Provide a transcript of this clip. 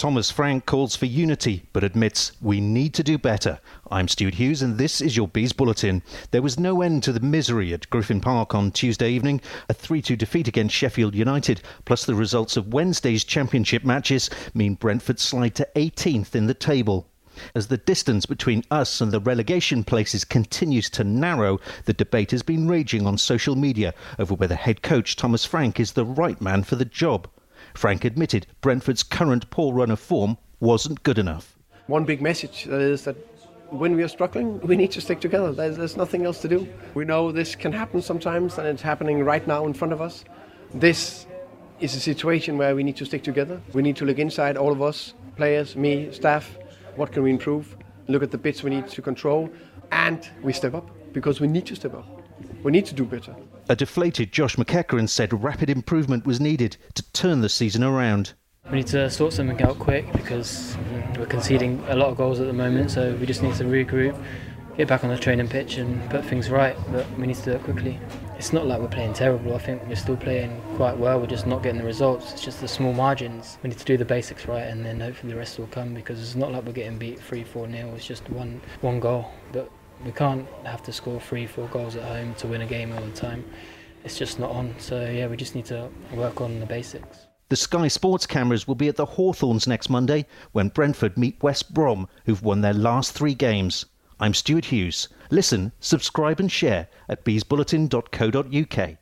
Thomas Frank calls for unity, but admits we need to do better. I'm Stuart Hughes, and this is your Bees Bulletin. There was no end to the misery at Griffin Park on Tuesday evening. A 3-2 defeat against Sheffield United, plus the results of Wednesday's championship matches, mean Brentford slide to 18th in the table. As the distance between us and the relegation places continues to narrow, the debate has been raging on social media over whether head coach Thomas Frank is the right man for the job. Frank admitted Brentford's current poor run of form wasn't good enough. One big message is that when we are struggling, we need to stick together. There's nothing else to do. We know this can happen sometimes, and it's happening right now in front of us. This is a situation where we need to stick together. We need to look inside, all of us, players, me, staff. What can we improve? Look at the bits we need to control, and we step up, because we need to step up. We need to do better. A deflated Josh McEacheran said rapid improvement was needed to turn the season around. We need to sort something out quick, because we're conceding a lot of goals at the moment, so we just need to regroup, get back on the training pitch and put things right, but we need to do it quickly. It's not like we're playing terrible. I think we're still playing quite well, we're just not getting the results. It's just the small margins. We need to do the basics right, and then hopefully the rest will come, because it's not like we're getting beat 3-4-0, it's just one goal. But we can't have to score 3-4 goals at home to win a game all the time. It's just not on, so yeah, we just need to work on the basics. The Sky Sports cameras will be at the Hawthorns next Monday when Brentford meet West Brom, who've won their last 3 games. I'm Stuart Hughes. Listen, subscribe and share at beesbulletin.co.uk.